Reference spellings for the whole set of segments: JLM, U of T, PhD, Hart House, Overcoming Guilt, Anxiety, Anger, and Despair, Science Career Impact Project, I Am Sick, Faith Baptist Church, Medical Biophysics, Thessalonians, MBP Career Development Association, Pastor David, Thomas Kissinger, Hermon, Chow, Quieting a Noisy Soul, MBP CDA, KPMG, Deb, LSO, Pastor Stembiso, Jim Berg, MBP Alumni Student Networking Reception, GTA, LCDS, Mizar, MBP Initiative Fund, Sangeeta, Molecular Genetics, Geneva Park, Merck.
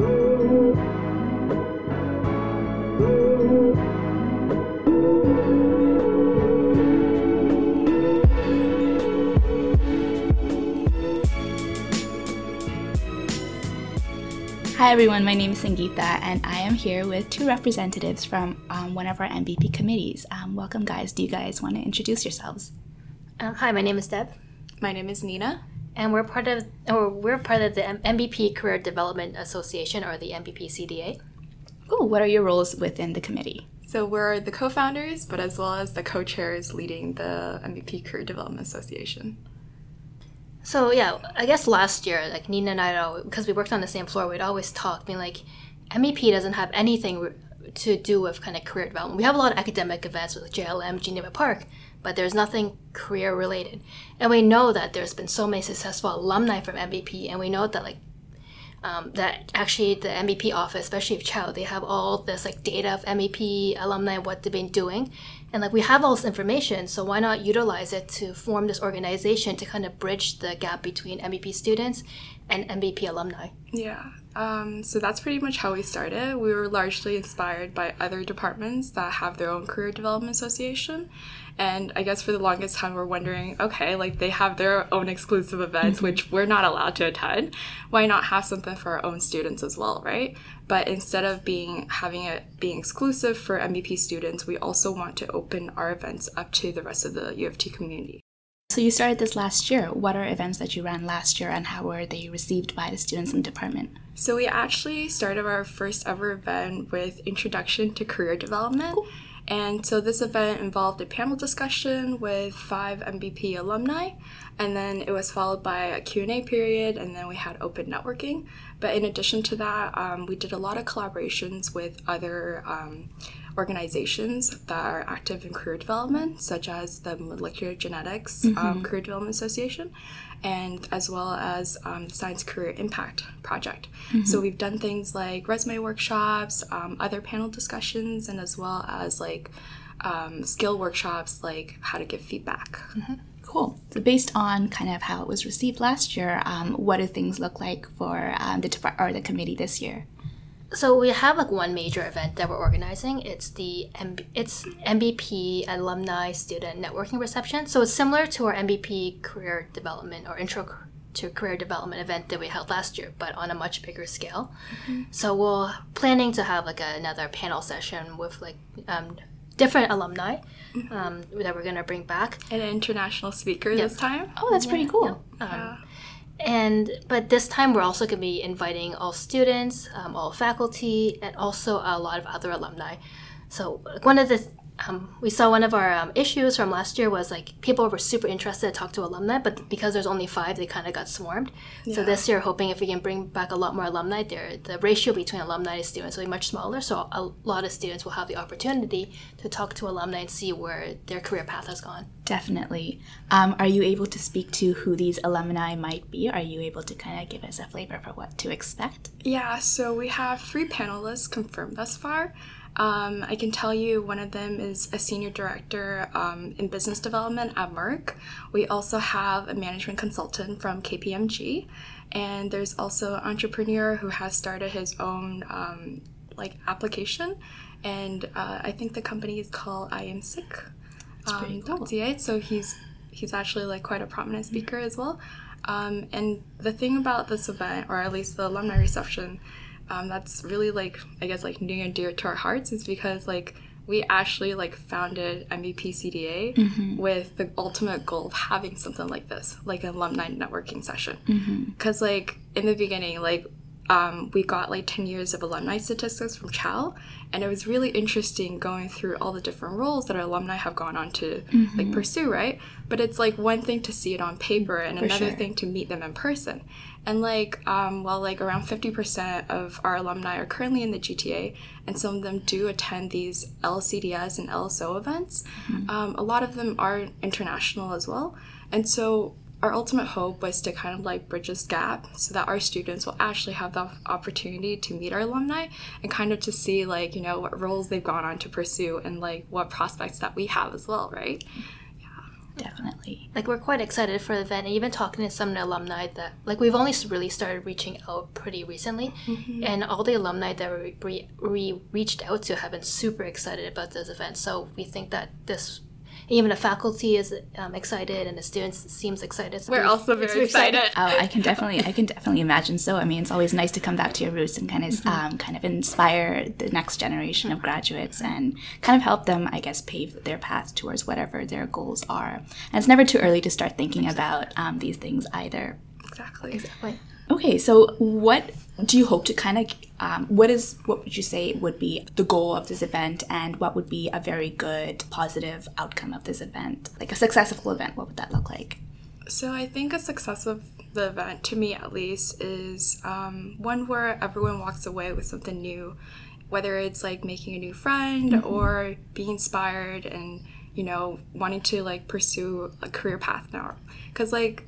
Hi everyone, my name is Sangeeta and I am here with two representatives from one of our MBP committees. Welcome guys, do you guys want to introduce yourselves? Hi, my name is Deb. My name is Nina. And we're part of the MBP Career Development Association, or the MBP CDA. Cool. What are your roles within the committee? So we're the co-founders, but as well as the co-chairs leading the MBP Career Development Association. So yeah, I guess last year, like Nina and I, because we worked on the same floor, we'd always talk, being like, MEP doesn't have anything to do with kind of career development. We have a lot of academic events with JLM, Geneva Park, but there's nothing career related. And we know that there's been so many successful alumni from MBP, and we know that that actually the MBP office, especially with Chow, they have all this like data of MEP alumni, what they've been doing. And like we have all this information, so why not utilize it to form this organization to kind of bridge the gap between MBP students and MBP alumni? Yeah, so that's pretty much how we started. We were largely inspired by other departments that have their own career development association. And I guess for the longest time, we're wondering, okay, like they have their own exclusive events, which we're not allowed to attend. Why not have something for our own students as well, right? But instead of having it being exclusive for MBP students, we also want to open our events up to the rest of the U of T community. So you started this last year. What are events that you ran last year and how were they received by the students in the department? So we actually started our first ever event with Introduction to Career Development. Cool. And so this event involved a panel discussion with 5 MBP alumni, and then it was followed by a Q&A period, and then we had open networking. But in addition to that, we did a lot of collaborations with other organizations that are active in career development, such as the Molecular Genetics Career Development Association, and as well as Science Career Impact Project. So we've done things like resume workshops, other panel discussions, and as well as like skill workshops, like how to give feedback. Cool. So based on kind of how it was received last year, what do things look like for the committee this year? So we have like one major event that we're organizing. It's the MBP Alumni Student Networking Reception. So it's similar to our MBP Career Development or Intro to Career Development event that we held last year, but on a much bigger scale. So we're planning to have like another panel session with like different alumni that we're gonna bring back. An international speaker this time. Oh, that's pretty cool. Yeah. But this time we're also going to be inviting all students, all faculty, and also a lot of other alumni. So one of the we saw one of our issues from last year was like people were super interested to talk to alumni, but because there's only 5, they kind of got swarmed. Yeah. So this year, hoping if we can bring back a lot more alumni there, the ratio between alumni and students will be much smaller. So a lot of students will have the opportunity to talk to alumni and see where their career path has gone. Definitely. Are you able to speak to who these alumni might be? Are you able to kind of give us a flavor for what to expect? Yeah, so we have 3 panelists confirmed thus far. I can tell you one of them is a senior director in business development at Merck. We also have a management consultant from KPMG, and there's also an entrepreneur who has started his own application, and I think the company is called I Am Sick. That's pretty cool. So he's actually like quite a prominent speaker as well. And the thing about this event, or at least the alumni reception, that's really near and dear to our hearts, is because like we actually like founded MBP CDA with the ultimate goal of having something like this, like an alumni networking session. Because like in the beginning, like we got like 10 years of alumni statistics from Chow, and it was really interesting going through all the different roles that our alumni have gone on to like pursue, right? But it's like one thing to see it on paper and another thing to meet them in person. And like while like around 50% of our alumni are currently in the GTA, and some of them do attend these LCDS and LSO events, a lot of them are international as well. And so our ultimate hope was to kind of like bridge this gap so that our students will actually have the opportunity to meet our alumni and kind of to see like, you know, what roles they've gone on to pursue and like what prospects that we have as well, right? Definitely. Like, we're quite excited for the event, and even talking to some alumni that, like, we've only really started reaching out pretty recently, mm-hmm. and all the alumni that we reached out to have been super excited about this event. So we think that this, even the faculty is excited, and the students seems excited. So we're also very excited. Oh, I can definitely imagine. So, I mean, it's always nice to come back to your roots and kind of inspire the next generation of graduates and kind of help them, I guess, pave their path towards whatever their goals are. And it's never too early to start thinking about these things either. Exactly. Okay, so what do you hope to kind of, what would you say would be the goal of this event, and what would be a very good, positive outcome of this event? Like a successful event, what would that look like? So I think a success of the event, to me at least, is one where everyone walks away with something new, whether it's like making a new friend mm-hmm. or being inspired and, you know, wanting to like pursue a career path now. Because like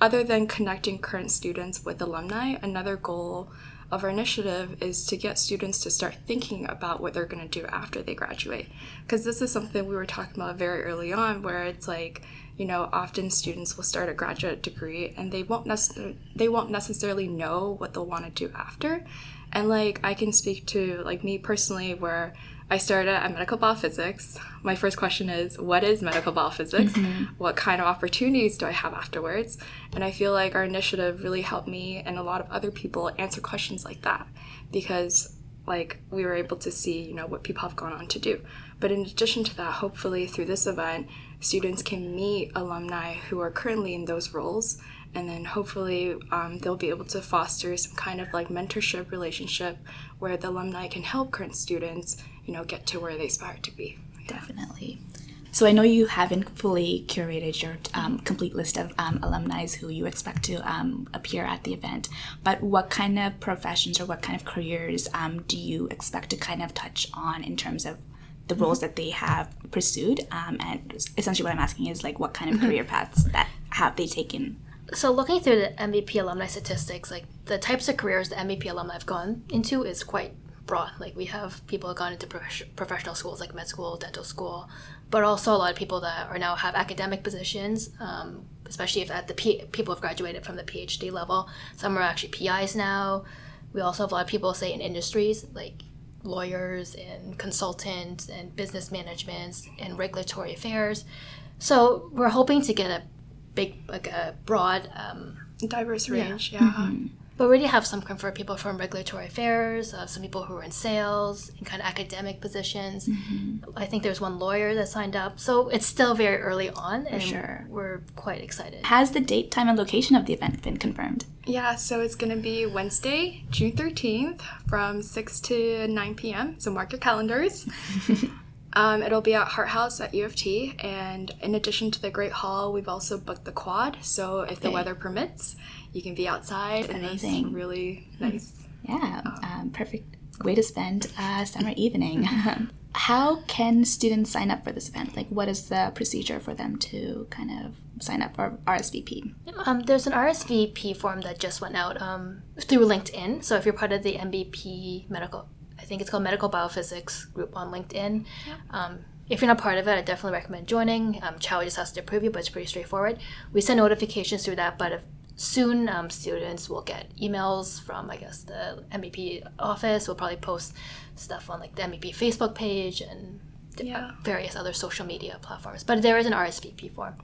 other than connecting current students with alumni, another goal of our initiative is to get students to start thinking about what they're going to do after they graduate. Because this is something we were talking about very early on, where it's like, you know, often students will start a graduate degree and they won't necessarily know what they'll want to do after. And like, I can speak to like me personally, where I started at Medical Biophysics. My first question is, what is Medical Biophysics? Mm-hmm. What kind of opportunities do I have afterwards? And I feel like our initiative really helped me and a lot of other people answer questions like that, because like we were able to see, you know, what people have gone on to do. But in addition to that, hopefully through this event, students can meet alumni who are currently in those roles, and then hopefully they'll be able to foster some kind of like mentorship relationship where the alumni can help current students, you know, get to where they aspire to be. Yeah. Definitely. So I know you haven't fully curated your complete list of alumni who you expect to appear at the event, but what kind of professions or what kind of careers do you expect to kind of touch on in terms of the roles that they have pursued? And essentially what I'm asking is like what kind of career paths that have they taken? So looking through the MBP alumni statistics, like the types of careers the MBP alumni have gone into is quite broad. Like we have people who have gone into professional schools like med school, dental school, but also a lot of people that are now have academic positions, especially if at the people have graduated from the PhD level. Some are actually PIs now. We also have a lot of people, say, in industries like lawyers and consultants and business managements and regulatory affairs. So we're hoping to get a big, like a broad diverse range. Yeah. Mm-hmm. But we already have some for people from regulatory affairs, some people who are in sales, in kind of academic positions. Mm-hmm. I think there's one lawyer that signed up. So it's still very early on, and we're quite excited. Has the date, time, and location of the event been confirmed? Yeah, so it's going to be Wednesday, June 13th from 6 to 9 p.m. So mark your calendars. It'll be at Hart House at U of T, and in addition to the Great Hall, we've also booked the quad, so if the weather permits, you can be outside. Amazing. And it's really nice. Yeah, perfect way to spend a summer evening. How can students sign up for this event? Like, what is the procedure for them to kind of sign up or RSVP? There's an RSVP form that just went out through LinkedIn, so if you're part of the MBP I think it's called Medical Biophysics group on LinkedIn. Yeah. If you're not part of it, I definitely recommend joining. Chow just has to approve you, but it's pretty straightforward. We send notifications through that, but soon students will get emails from, I guess, the MBP office. We'll probably post stuff on like the MBP Facebook page and various other social media platforms. But there is an RSVP form.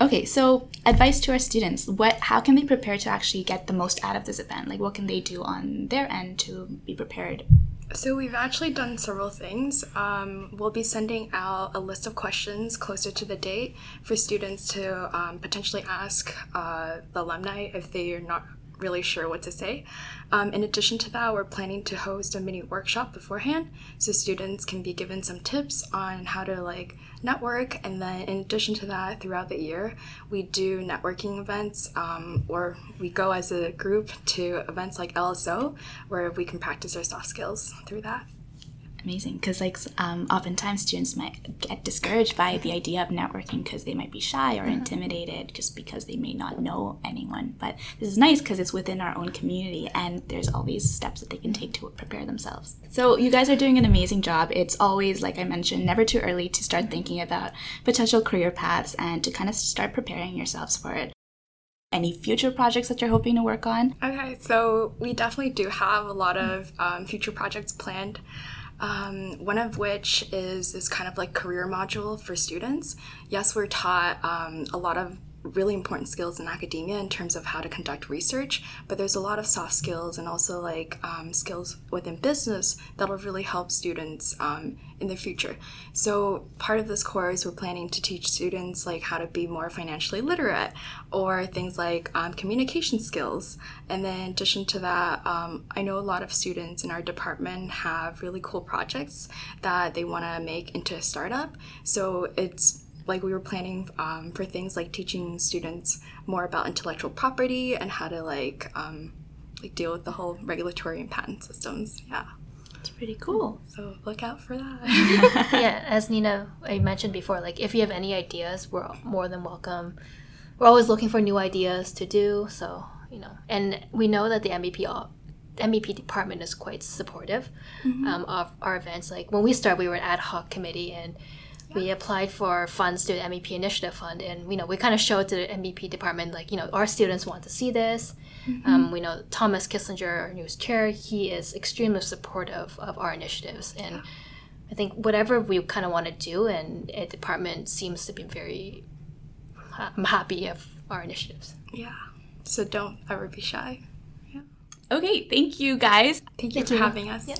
Okay, so advice to our students. How can they prepare to actually get the most out of this event? Like, what can they do on their end to be prepared? So we've actually done several things. We'll be sending out a list of questions closer to the date for students to potentially ask the alumni if they are not really sure what to say. In addition to that, we're planning to host a mini workshop beforehand, so students can be given some tips on how to like network. And then in addition to that, throughout the year, we do networking events, or we go as a group to events like LSO, where we can practice our soft skills through that. amazing, because like oftentimes students might get discouraged by the idea of networking because they might be shy or intimidated just because they may not know anyone. But this is nice because it's within our own community and there's all these steps that they can take to prepare themselves. So you guys are doing an amazing job. It's always, like I mentioned, never too early to start thinking about potential career paths and to kind of start preparing yourselves for it. Any future projects that you're hoping to work on? Okay, so we definitely do have a lot of future projects planned. One of which is this kind of like career module for students. Yes, we're taught a lot of really important skills in academia in terms of how to conduct research, but there's a lot of soft skills and also like skills within business that'll really help students in the future. So part of this course, we're planning to teach students like how to be more financially literate or things like communication skills. And then in addition to that, I know a lot of students in our department have really cool projects that they want to make into a startup. So it's like we were planning for things like teaching students more about intellectual property and how to like deal with the whole regulatory and patent systems. Yeah, it's pretty cool. So look out for that. Yeah, as Nina I mentioned before, like if you have any ideas, we're more than welcome. We're always looking for new ideas to do. So you know, and we know that the MBP department is quite supportive of our events. Like when we started, we were an ad hoc committee and. We applied for funds to the MBP Initiative Fund, and you know we kind of showed to the MBP department like you know our students want to see this. We know Thomas Kissinger, our newest chair, he is extremely supportive of our initiatives, and I think whatever we kind of want to do, and a department seems to be very happy of our initiatives. Yeah, so don't ever be shy. Yeah. Okay, thank you guys. Thank you for having us. Yeah.